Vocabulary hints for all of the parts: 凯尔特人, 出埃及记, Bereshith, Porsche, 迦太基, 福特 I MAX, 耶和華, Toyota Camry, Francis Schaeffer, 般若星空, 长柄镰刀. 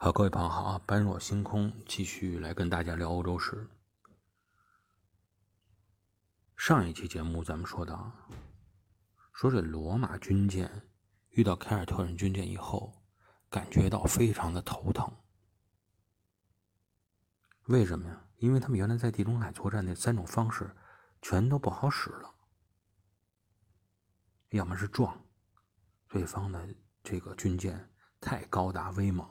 好，各位朋友好啊！般若星空继续来跟大家聊欧洲史。上一期节目咱们说到，说这罗马军舰遇到凯尔特人军舰以后，感觉到非常的头疼。为什么呀？因为他们原来在地中海作战的三种方式全都不好使了，要么是撞对方的这个军舰太高大威猛，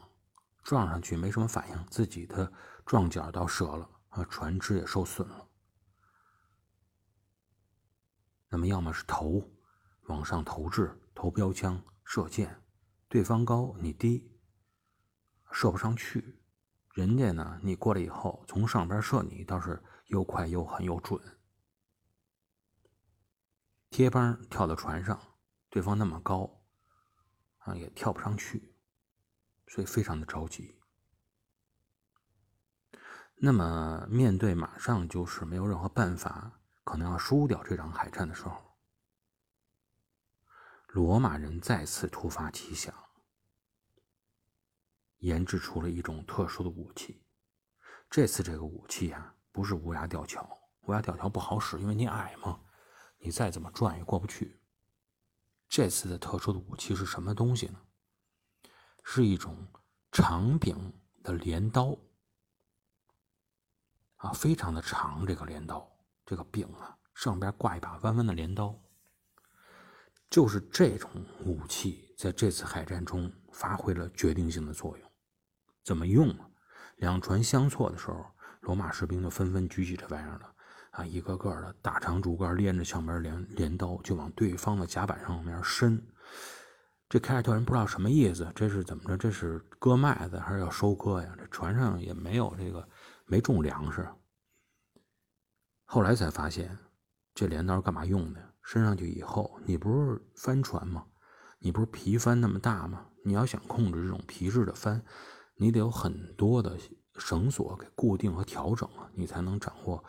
撞上去没什么反应，自己的撞角倒折了啊，船只也受损了。那么要么是投，往上投掷，投标枪、射箭，对方高你低，射不上去。人家呢，你过来以后从上边射你，倒是又快又狠又准。贴帮跳到船上，对方那么高啊，也跳不上去。所以非常的着急。那么面对马上就是没有任何办法，可能要输掉这场海战的时候，罗马人再次突发奇想，研制出了一种特殊的武器。这次这个武器啊，不是乌鸦吊桥，乌鸦吊桥不好使，因为你矮嘛，你再怎么转也过不去。这次的特殊的武器是什么东西呢？是一种长柄的镰刀啊，非常的长，这个镰刀这个柄啊，上边挂一把弯弯的镰刀。就是这种武器在这次海战中发挥了决定性的作用。怎么用啊？两船相错的时候，罗马士兵就纷纷举起这玩意儿了啊，一个个的大长竹竿连着上边 镰刀就往对方的甲板上面伸。这凯尔特人不知道什么意思，这是怎么着？这是割麦子还是要收割呀？这船上也没有这个，没种粮食。后来才发现，这镰刀干嘛用的？伸上去以后，你不是帆船吗？你不是皮帆那么大吗？你要想控制这种皮质的帆，你得有很多的绳索给固定和调整啊，你才能掌握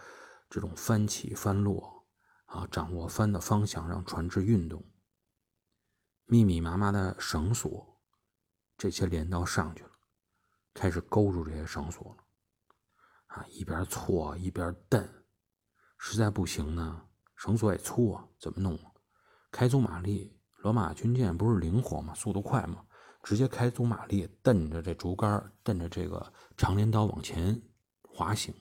这种帆起帆落啊，掌握帆的方向，让船只运动。密密麻麻的绳索，这些镰刀上去了，开始勾住这些绳索了啊，一边错一边蹬，实在不行呢，绳索也粗啊，怎么弄啊？开足马力，罗马军舰不是灵活吗？速度快吗？直接开足马力，蹬着这竹竿，蹬着这个长镰刀往前滑行。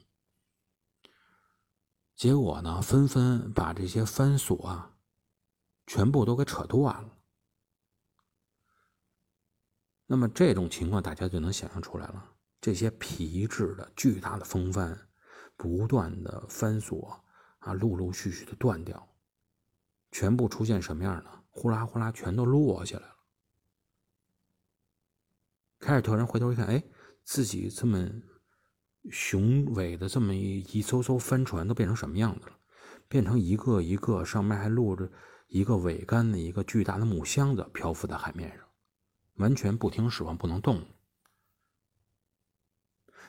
结果呢，纷纷把这些帆索啊，全部都给扯断了。那么这种情况大家就能想象出来了，这些皮质的巨大的风帆不断的翻索啊，陆陆续续的断掉，全部出现什么样呢？呼啦呼啦全都落下来了。凯尔特人回头一看，哎，自己这么雄伟的这么一艘艘帆船都变成什么样子了？变成一个一个上面还露着一个桅杆的一个巨大的木箱子漂浮在海面上。完全不听使唤，不能动。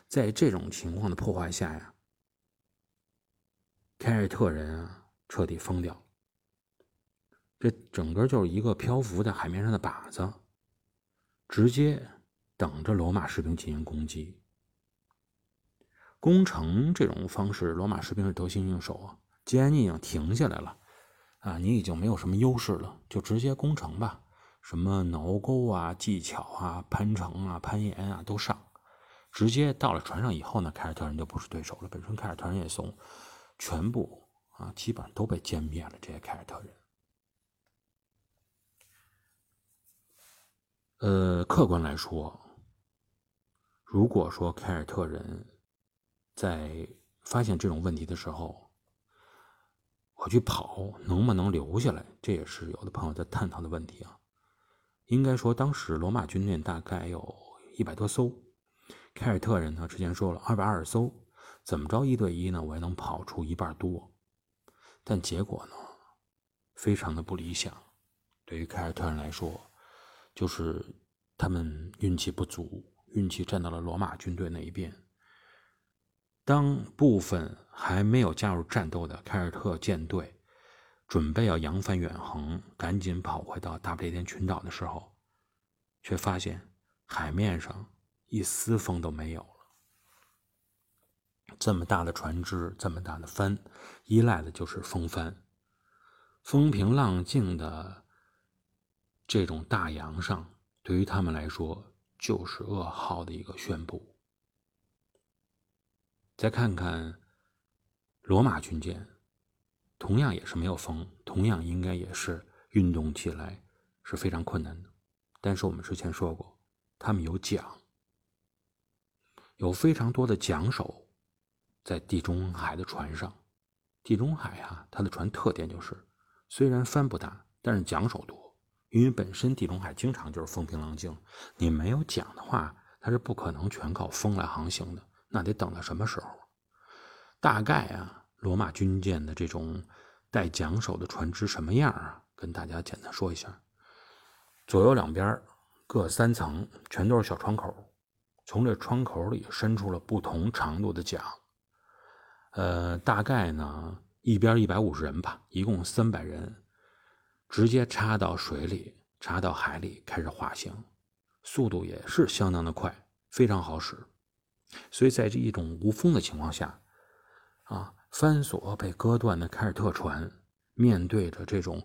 在这种情况的破坏下呀，凯尔特人啊彻底疯掉了。这整个就是一个漂浮在海面上的靶子，直接等着罗马士兵进行攻击。攻城这种方式，罗马士兵是得心应手啊。既然你已经停下来了啊，你已经没有什么优势了，就直接攻城吧。什么挠钩啊、技巧啊、攀绳啊、攀岩啊都上，直接到了船上以后呢，凯尔特人就不是对手了。本身凯尔特人也怂，全部啊基本上都被歼灭了。这些凯尔特人，客观来说，如果说凯尔特人在发现这种问题的时候，我去跑能不能留下来，这也是有的朋友在探讨的问题啊。应该说当时罗马军舰大概有100多艘，凯尔特人呢之前说了220艘，怎么着1对1呢我也能跑出一半多，但结果呢非常的不理想。对于凯尔特人来说，就是他们运气不足，运气站到了罗马军队那一边。当部分还没有加入战斗的凯尔特舰队准备要扬帆远航，赶紧跑回到大不列颠群岛的时候，却发现海面上一丝风都没有了。这么大的船只，这么大的帆，依赖的就是风帆。风平浪静的这种大洋上，对于他们来说就是噩耗的一个宣布。再看看罗马军舰，同样也是没有风，同样应该也是运动起来是非常困难的。但是我们之前说过，他们有桨，有非常多的桨手在地中海的船上。地中海啊，它的船特点就是虽然帆不大，但是桨手多。因为本身地中海经常就是风平浪静，你没有桨的话，它是不可能全靠风来航行的，那得等到什么时候？大概啊，罗马军舰的这种带桨手的船只什么样啊？跟大家简单说一下，左右两边各3层，全都是小窗口，从这窗口里伸出了不同长度的桨，大概呢一边150人吧，一共300人。直接插到水里，插到海里，开始滑行，速度也是相当的快，非常好使。所以在这一种无风的情况下啊，帆索被割断的凯尔特船面对着这种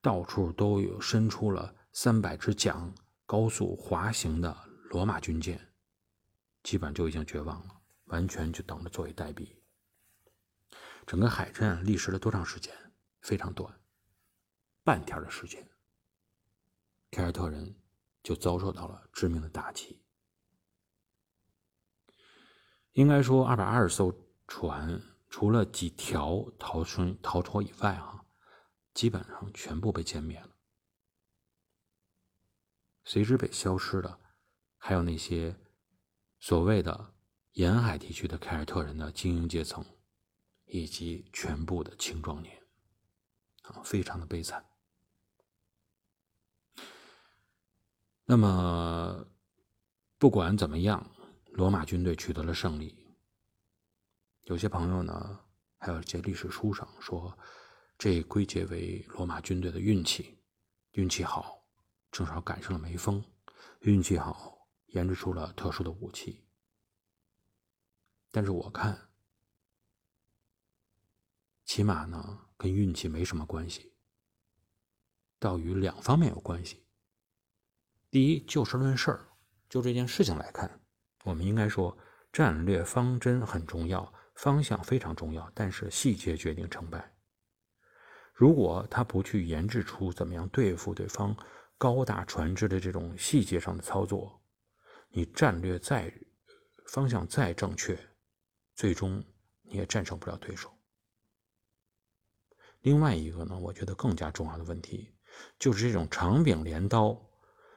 到处都有伸出了300只桨高速滑行的罗马军舰，基本就已经绝望了，完全就等着坐以待毙。整个海战历时了多长时间？非常短，半天的时间，凯尔特人就遭受到了致命的打击。应该说220艘船除了几条逃出以外啊，基本上全部被歼灭了。随之被消失的还有那些所谓的沿海地区的凯尔特人的精英阶层，以及全部的青壮年啊，非常的悲惨。那么不管怎么样，罗马军队取得了胜利。有些朋友呢，还有一些历史书上说，这归结为罗马军队的运气，运气好，正好赶上了梅风，运气好，研制出了特殊的武器。但是我看，起码呢，跟运气没什么关系，倒与两方面有关系。第一，就事论事，就这件事情来看，我们应该说战略方针很重要，方向非常重要，但是细节决定成败。如果他不去研制出怎么样对付对方高大船只的这种细节上的操作，你战略再方向再正确，最终你也战胜不了对手。另外一个呢，我觉得更加重要的问题，就是这种长柄镰刀，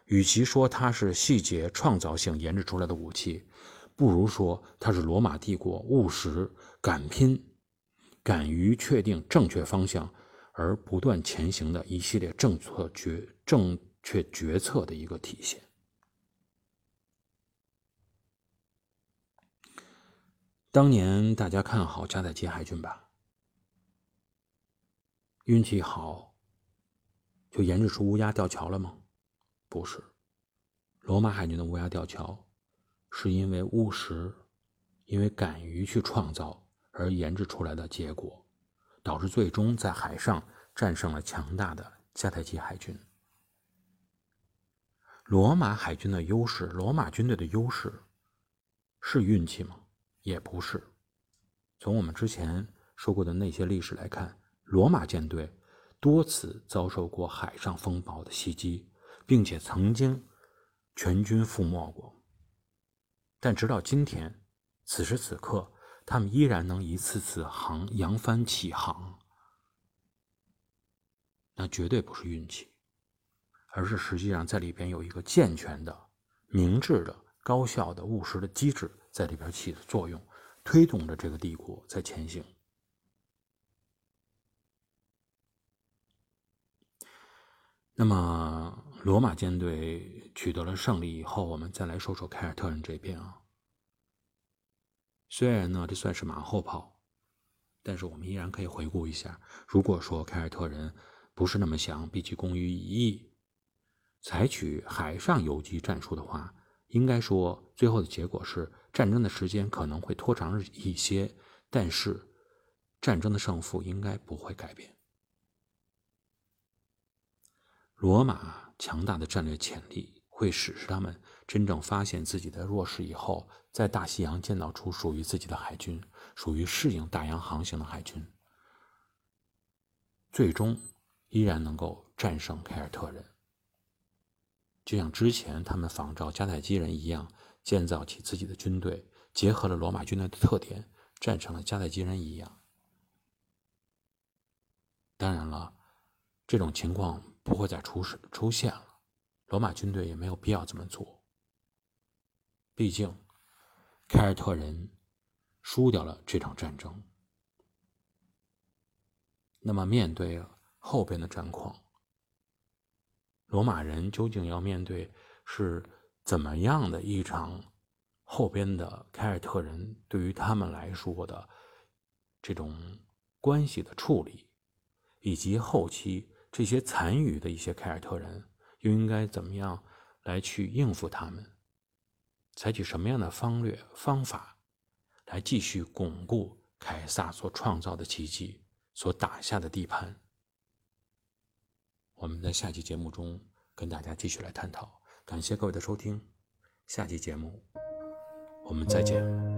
与其说它是细节创造性研制出来的武器，不如说它是罗马帝国务实、敢拼、敢于确定正确方向而不断前行的一系列正确决策的一个体现。当年大家看好迦太基海军吧，运气好就研制出乌鸦吊桥了吗？不是。罗马海军的乌鸦吊桥是因为务实，因为敢于去创造而研制出来的结果，导致最终在海上战胜了强大的迦太基海军。罗马海军的优势，罗马军队的优势是运气吗？也不是。从我们之前说过的那些历史来看，罗马舰队多次遭受过海上风暴的袭击，并且曾经全军覆没过，但直到今天，此时此刻，他们依然能一次次扬帆起航，那绝对不是运气，而是实际上在里边有一个健全的、明智的、高效的、务实的机制在里边起的作用，推动着这个帝国在前行。那么罗马舰队取得了胜利以后，我们再来说说凯尔特人这边啊。虽然呢这算是马后炮，但是我们依然可以回顾一下，如果说凯尔特人不是那么想毕其功于一役，采取海上游击战术的话，应该说最后的结果是战争的时间可能会拖长一些，但是战争的胜负应该不会改变。罗马强大的战略潜力会使他们真正发现自己的弱势以后，在大西洋建造出属于自己的海军，属于适应大洋航行的海军，最终依然能够战胜凯尔特人，就像之前他们仿照迦太基人一样建造起自己的军队，结合了罗马军队的特点，战胜了迦太基人一样。当然了，这种情况不会再出现了，罗马军队也没有必要这么做。毕竟凯尔特人输掉了这场战争。那么面对后边的战况，罗马人究竟要面对是怎么样的一场后边的凯尔特人对于他们来说的这种关系的处理，以及后期这些残余的一些凯尔特人又应该怎么样来去应付他们，采取什么样的方法来继续巩固凯撒所创造的奇迹，所打下的地盘。我们在下期节目中跟大家继续来探讨，感谢各位的收听，下期节目我们再见。